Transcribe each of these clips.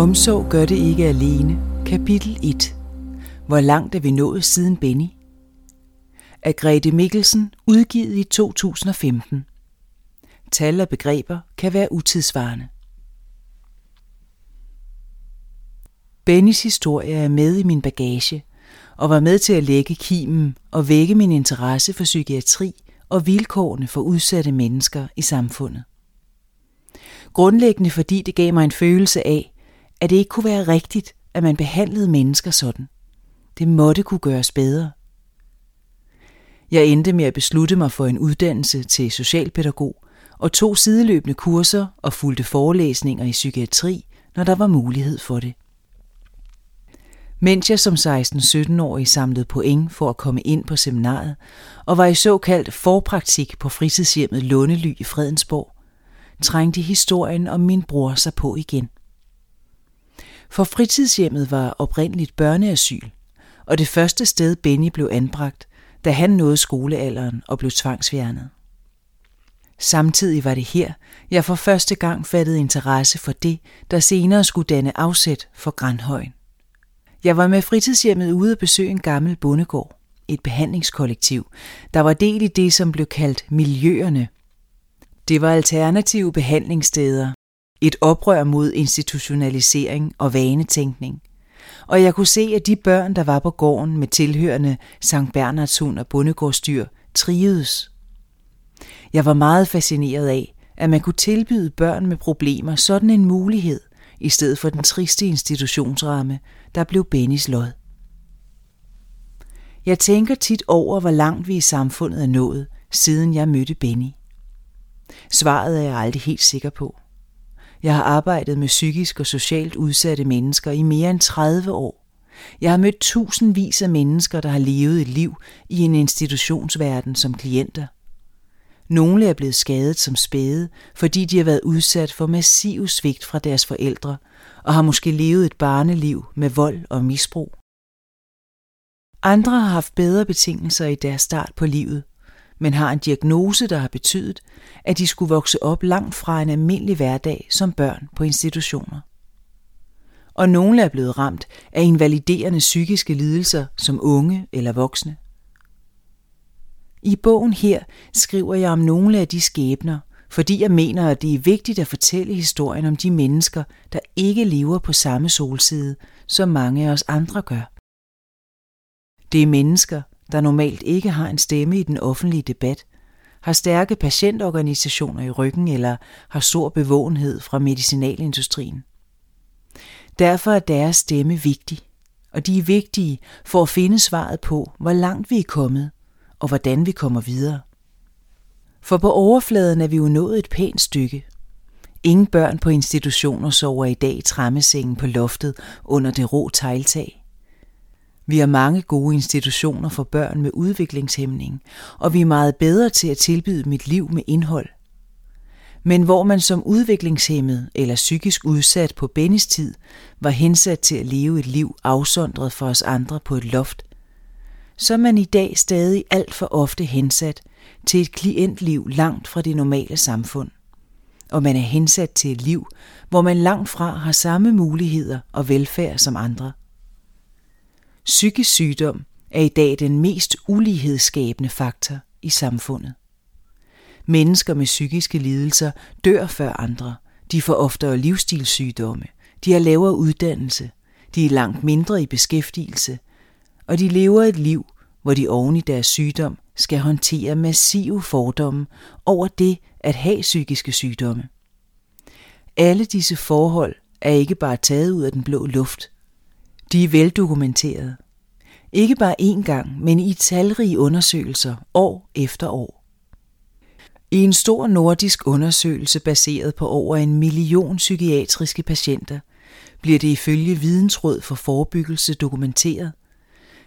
Omsorg gør det ikke alene. Kapitel 1. Hvor langt er vi nået siden Benny? Af Grete Mikkelsen, udgivet i 2015. Tal og begreber kan være utidsvarende. Bennys historie er med i min bagage og var med til at lægge kimen og vække min interesse for psykiatri og vilkårene for udsatte mennesker i samfundet. Grundlæggende fordi det gav mig en følelse af, at det ikke kunne være rigtigt, at man behandlede mennesker sådan. Det måtte kunne gøres bedre. Jeg endte med at beslutte mig for en uddannelse til socialpædagog og tog sideløbende kurser og fulgte forelæsninger i psykiatri, når der var mulighed for det. Mens jeg som 16-17-årig samlede point for at komme ind på seminariet og var i såkaldt forpraktik på fritidshjemmet Lundely i Fredensborg, trængte historien om min bror sig på igen. For fritidshjemmet var oprindeligt børneasyl, og det første sted Benny blev anbragt, da han nåede skolealderen og blev tvangsfjernet. Samtidig var det her, jeg for første gang fattede interesse for det, der senere skulle danne afsæt for Grænhøjen. Jeg var med fritidshjemmet ude at besøge en gammel bondegård, et behandlingskollektiv, der var del i det, som blev kaldt Miljøerne. Det var alternative behandlingssteder, et oprør mod institutionalisering og vanetænkning, og jeg kunne se, at de børn, der var på gården med tilhørende Sankt Bernhardshund og bondegårdsdyr, trivedes. Jeg var meget fascineret af, at man kunne tilbyde børn med problemer sådan en mulighed, i stedet for den triste institutionsramme, der blev Bennys lod. Jeg tænker tit over, hvor langt vi i samfundet er nået, siden jeg mødte Benny. Svaret er jeg aldrig helt sikker på. Jeg har arbejdet med psykisk og socialt udsatte mennesker i mere end 30 år. Jeg har mødt tusindvis af mennesker, der har levet et liv i en institutionsverden som klienter. Nogle er blevet skadet som spæde, fordi de har været udsat for massiv svigt fra deres forældre og har måske levet et barneliv med vold og misbrug. Andre har haft bedre betingelser i deres start på livet, men har en diagnose, der har betydet, at de skulle vokse op langt fra en almindelig hverdag som børn på institutioner. Og nogle er blevet ramt af invaliderende psykiske lidelser som unge eller voksne. I bogen her skriver jeg om nogle af de skæbner, fordi jeg mener, at det er vigtigt at fortælle historien om de mennesker, der ikke lever på samme solside, som mange af os andre gør. Det er mennesker, der normalt ikke har en stemme i den offentlige debat, har stærke patientorganisationer i ryggen eller har stor bevågenhed fra medicinalindustrien. Derfor er deres stemme vigtig, og de er vigtige for at finde svaret på, hvor langt vi er kommet og hvordan vi kommer videre. For på overfladen er vi jo nået et pænt stykke. Ingen børn på institutioner sover i dag i træmmesengen på loftet under det rå tegltag. Vi har mange gode institutioner for børn med udviklingshæmning, og vi er meget bedre til at tilbyde dem et liv med indhold. Men hvor man som udviklingshæmmet eller psykisk udsat på Bennys tid var hensat til at leve et liv afsondret for os andre på et loft, så er man i dag stadig alt for ofte hensat til et klientliv langt fra det normale samfund. Og man er hensat til et liv, hvor man langt fra har samme muligheder og velfærd som andre. Psykisk sygdom er i dag den mest ulighedsskabende faktor i samfundet. Mennesker med psykiske lidelser dør før andre. De får oftere livsstilssygdomme. De har lavere uddannelse. De er langt mindre i beskæftigelse. Og de lever et liv, hvor de oven i deres sygdom skal håndtere massive fordomme over det at have psykiske sygdomme. Alle disse forhold er ikke bare taget ud af den blå luft. De er veldokumenterede. Ikke bare én gang, men i talrige undersøgelser år efter år. I en stor nordisk undersøgelse baseret på over 1 million psykiatriske patienter bliver det ifølge Vidensråd for Forebyggelse dokumenteret,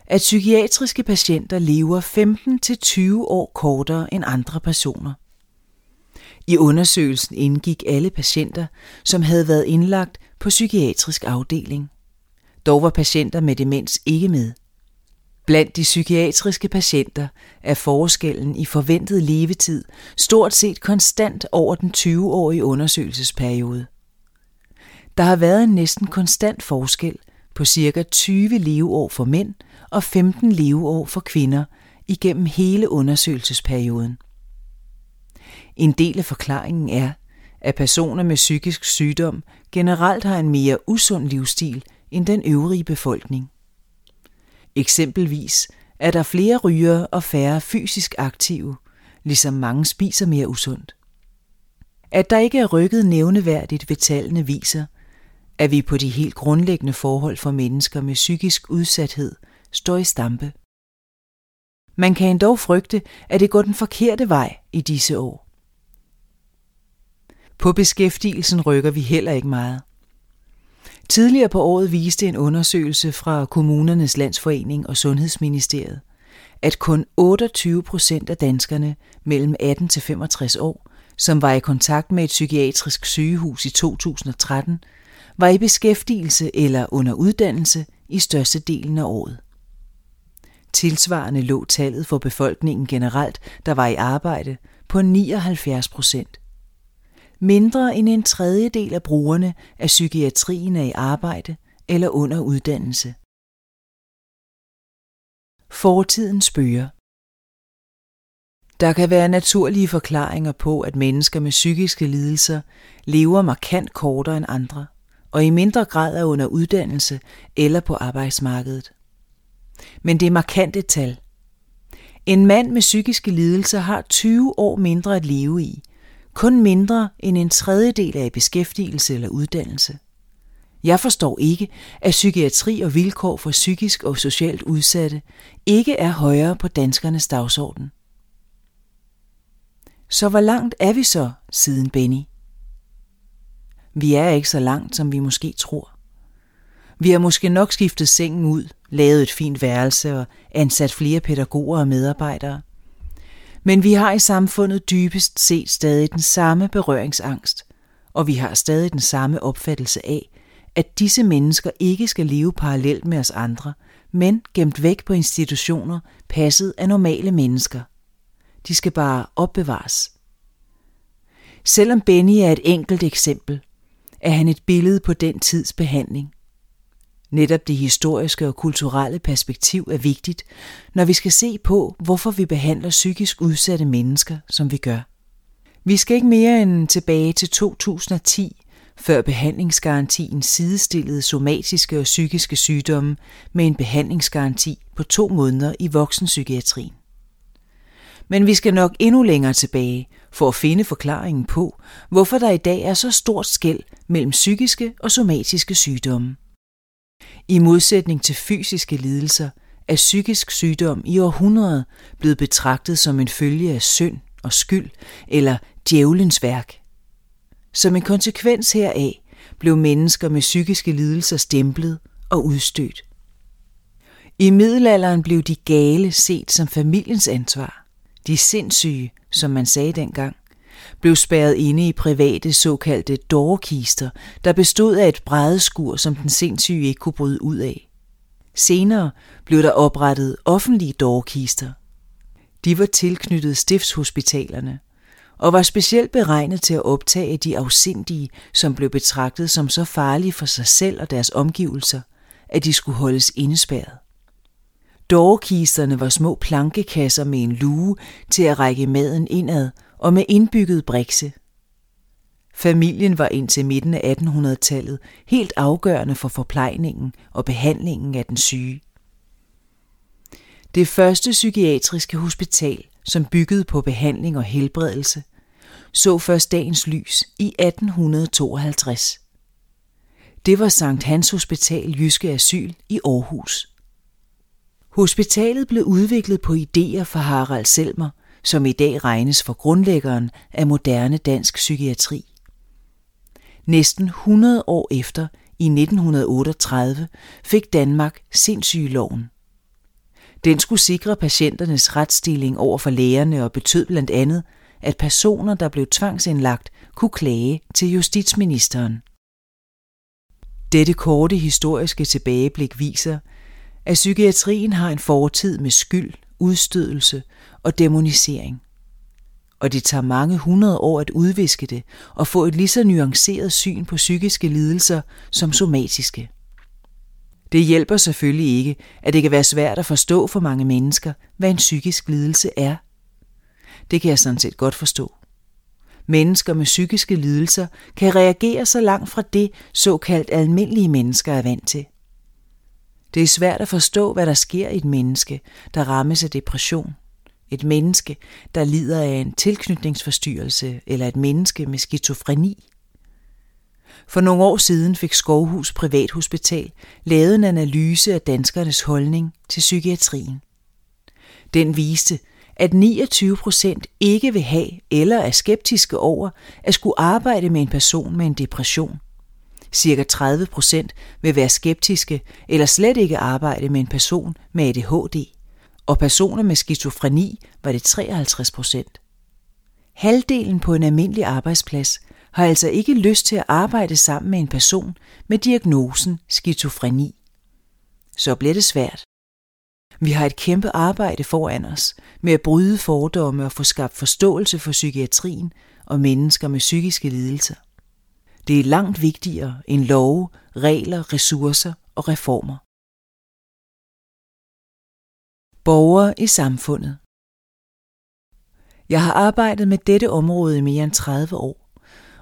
at psykiatriske patienter lever 15-20 år kortere end andre personer. I undersøgelsen indgik alle patienter, som havde været indlagt på psykiatrisk afdeling. Dog var patienter med demens ikke med. Blandt de psykiatriske patienter er forskellen i forventet levetid stort set konstant over den 20-årige undersøgelsesperiode. Der har været en næsten konstant forskel på ca. 20 leveår for mænd og 15 leveår for kvinder igennem hele undersøgelsesperioden. En del af forklaringen er, at personer med psykisk sygdom generelt har en mere usund livsstil end den øvrige befolkning. Eksempelvis er der flere rygere og færre fysisk aktive, ligesom mange spiser mere usundt. At der ikke er rykket nævneværdigt ved tallene viser, at vi på de helt grundlæggende forhold for mennesker med psykisk udsathed står i stampe. Man kan endog frygte, at det går den forkerte vej i disse år. På beskæftigelsen rykker vi heller ikke meget. Tidligere på året viste en undersøgelse fra Kommunernes Landsforening og Sundhedsministeriet, at kun 28% af danskerne mellem 18 til 65 år, som var i kontakt med et psykiatrisk sygehus i 2013, var i beskæftigelse eller under uddannelse i størstedelen af året. Tilsvarende lå tallet for befolkningen generelt, der var i arbejde, på 79%. Mindre end 1/3 af brugerne af psykiatrien er i arbejde eller under uddannelse. Fortiden spøger. Der kan være naturlige forklaringer på, at mennesker med psykiske lidelser lever markant kortere end andre, og i mindre grad er under uddannelse eller på arbejdsmarkedet. Men det er markante tal. En mand med psykiske lidelser har 20 år mindre at leve i, kun mindre end 1/3 er i beskæftigelse eller uddannelse. Jeg forstår ikke, at psykiatri og vilkår for psykisk og socialt udsatte ikke er højere på danskernes dagsorden. Så hvor langt er vi så siden Benny? Vi er ikke så langt, som vi måske tror. Vi har måske nok skiftet sengen ud, lavet et fint værelse og ansat flere pædagoger og medarbejdere. Men vi har i samfundet dybest set stadig den samme berøringsangst, og vi har stadig den samme opfattelse af, at disse mennesker ikke skal leve parallelt med os andre, men gemt væk på institutioner passet af normale mennesker. De skal bare opbevares. Selvom Benny er et enkelt eksempel, er han et billede på den tids behandling. Netop det historiske og kulturelle perspektiv er vigtigt, når vi skal se på, hvorfor vi behandler psykisk udsatte mennesker, som vi gør. Vi skal ikke mere end tilbage til 2010, før behandlingsgarantien sidestillede somatiske og psykiske sygdomme med en behandlingsgaranti på 2 måneder i voksenpsykiatrien. Men vi skal nok endnu længere tilbage for at finde forklaringen på, hvorfor der i dag er så stort skel mellem psykiske og somatiske sygdomme. I modsætning til fysiske lidelser er psykisk sygdom i århundreder blevet betragtet som en følge af synd og skyld eller djævelens værk. Som en konsekvens heraf blev mennesker med psykiske lidelser stemplet og udstødt. I middelalderen blev de gale set som familiens ansvar. De sindssyge, som man sagde dengang, blev spærret inde i private såkaldte dårkister, der bestod af et brædeskur, som den sindssyge ikke kunne bryde ud af. Senere blev der oprettet offentlige dårkister. De var tilknyttet stiftshospitalerne og var specielt beregnet til at optage de afsindige, som blev betragtet som så farlige for sig selv og deres omgivelser, at de skulle holdes indespærret. Dårkisterne var små plankekasser med en luge til at række maden indad og med indbygget brikse. Familien var indtil midten af 1800-tallet helt afgørende for forplejningen og behandlingen af den syge. Det første psykiatriske hospital, som byggede på behandling og helbredelse, så først dagens lys i 1852. Det var St. Hans Hospital, Jyske Asyl i Aarhus. Hospitalet blev udviklet på idéer fra Harald Selmer, som i dag regnes for grundlæggeren af moderne dansk psykiatri. Næsten 100 år efter, i 1938, fik Danmark sindssygeloven. Den skulle sikre patienternes retsstilling over for lægerne og betød blandt andet, at personer, der blev tvangsindlagt, kunne klage til justitsministeren. Dette korte historiske tilbageblik viser, at psykiatrien har en fortid med skyld, udstødelse og dæmonisering. og det tager mange 100 år at udviske det og få et lige så nuanceret syn på psykiske lidelser som somatiske. Det hjælper selvfølgelig ikke, at det kan være svært at forstå for mange mennesker, hvad en psykisk lidelse er. Det kan jeg sådan set godt forstå. Mennesker med psykiske lidelser kan reagere så langt fra det, såkaldt almindelige mennesker er vant til. Det er svært at forstå, hvad der sker i et menneske, der rammes af depression. Et menneske, der lider af en tilknytningsforstyrrelse eller et menneske med skizofreni. For nogle år siden fik Skovhus Privathospital lavet en analyse af danskernes holdning til psykiatrien. Den viste, at 29% ikke vil have eller er skeptiske over at skulle arbejde med en person med en depression. Cirka 30% vil være skeptiske eller slet ikke arbejde med en person med ADHD. Og personer med skizofreni var det 53%. Halvdelen på en almindelig arbejdsplads har altså ikke lyst til at arbejde sammen med en person med diagnosen skizofreni. Så bliver det svært. Vi har et kæmpe arbejde foran os med at bryde fordomme og få skabt forståelse for psykiatrien og mennesker med psykiske lidelser. Det er langt vigtigere end love, regler, ressourcer og reformer. Borgere i samfundet. Jeg har arbejdet med dette område i mere end 30 år,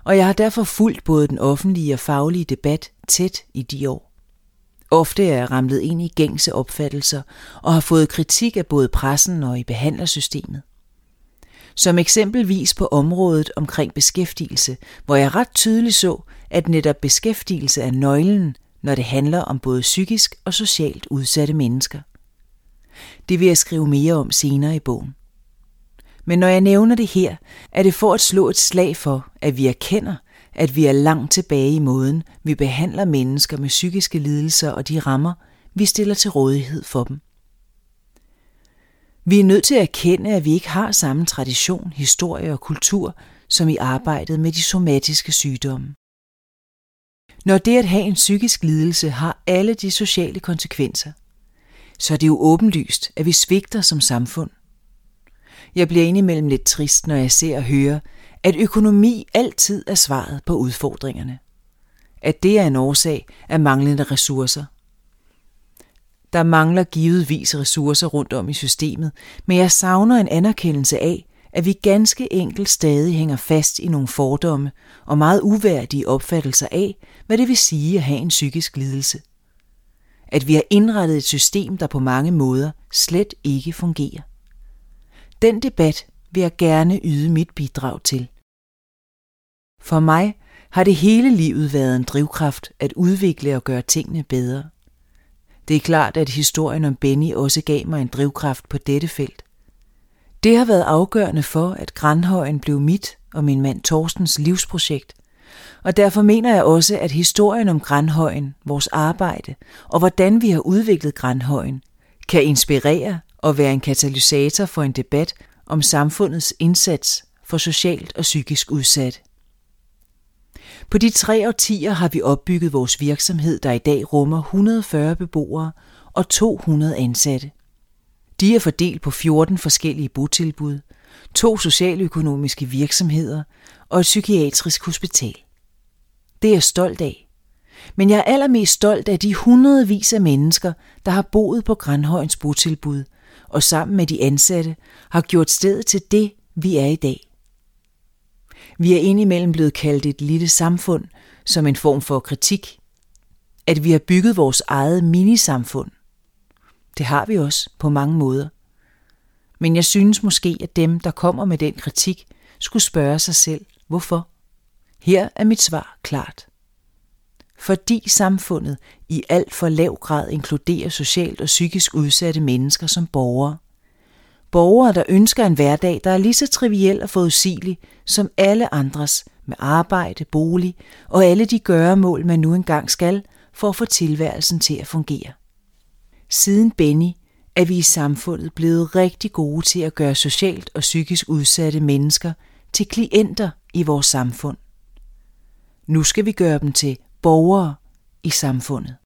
og jeg har derfor fulgt både den offentlige og faglige debat tæt i de år. Ofte er jeg ramlet ind i gængse opfattelser og har fået kritik af både pressen og i behandlersystemet. Som eksempelvis på området omkring beskæftigelse, hvor jeg ret tydeligt så, at netop beskæftigelse er nøglen, når det handler om både psykisk og socialt udsatte mennesker. Det vil jeg skrive mere om senere i bogen. Men når jeg nævner det her, er det for at slå et slag for, at vi erkender, at vi er langt tilbage i måden, vi behandler mennesker med psykiske lidelser og de rammer, vi stiller til rådighed for dem. Vi er nødt til at erkende, at vi ikke har samme tradition, historie og kultur, som i arbejdet med de somatiske sygdomme. Når det at have en psykisk lidelse har alle de sociale konsekvenser, så er det jo åbenlyst, at vi svigter som samfund. Jeg bliver indimellem lidt trist, når jeg ser og hører, at økonomi altid er svaret på udfordringerne. At det er en årsag af manglende ressourcer. Der mangler givetvis ressourcer rundt om i systemet, men jeg savner en anerkendelse af, at vi ganske enkelt stadig hænger fast i nogle fordomme og meget uværdige opfattelser af, hvad det vil sige at have en psykisk lidelse. At vi har indrettet et system, der på mange måder slet ikke fungerer. Den debat vil jeg gerne yde mit bidrag til. For mig har det hele livet været en drivkraft at udvikle og gøre tingene bedre. Det er klart, at historien om Benny også gav mig en drivkraft på dette felt. Det har været afgørende for, at Grænhøjen blev mit og min mand Torstens livsprojekt, og derfor mener jeg også, at historien om Granhøjen, vores arbejde og hvordan vi har udviklet Granhøjen, kan inspirere og være en katalysator for en debat om samfundets indsats for socialt og psykisk udsatte. På de 3 årtier har vi opbygget vores virksomhed, der i dag rummer 140 beboere og 200 ansatte. De er fordelt på 14 forskellige botilbud, 2 socialøkonomiske virksomheder og et psykiatrisk hospital. Det er jeg stolt af. Men jeg er allermest stolt af de hundredvis af mennesker, der har boet på Grænhøjens botilbud og sammen med de ansatte har gjort stedet til det, vi er i dag. Vi er indimellem blevet kaldt et lille samfund som en form for kritik. At vi har bygget vores eget minisamfund. Det har vi også på mange måder. Men jeg synes måske, at dem, der kommer med den kritik, skulle spørge sig selv, hvorfor? Her er mit svar klart. Fordi samfundet i alt for lav grad inkluderer socialt og psykisk udsatte mennesker som borgere. Borgere, der ønsker en hverdag, der er lige så triviel og forudsigelig som alle andres med arbejde, bolig og alle de gøremål, man nu engang skal for at få tilværelsen til at fungere. Siden Benny er vi i samfundet blevet rigtig gode til at gøre socialt og psykisk udsatte mennesker til klienter i vores samfund. Nu skal vi gøre dem til borgere i samfundet.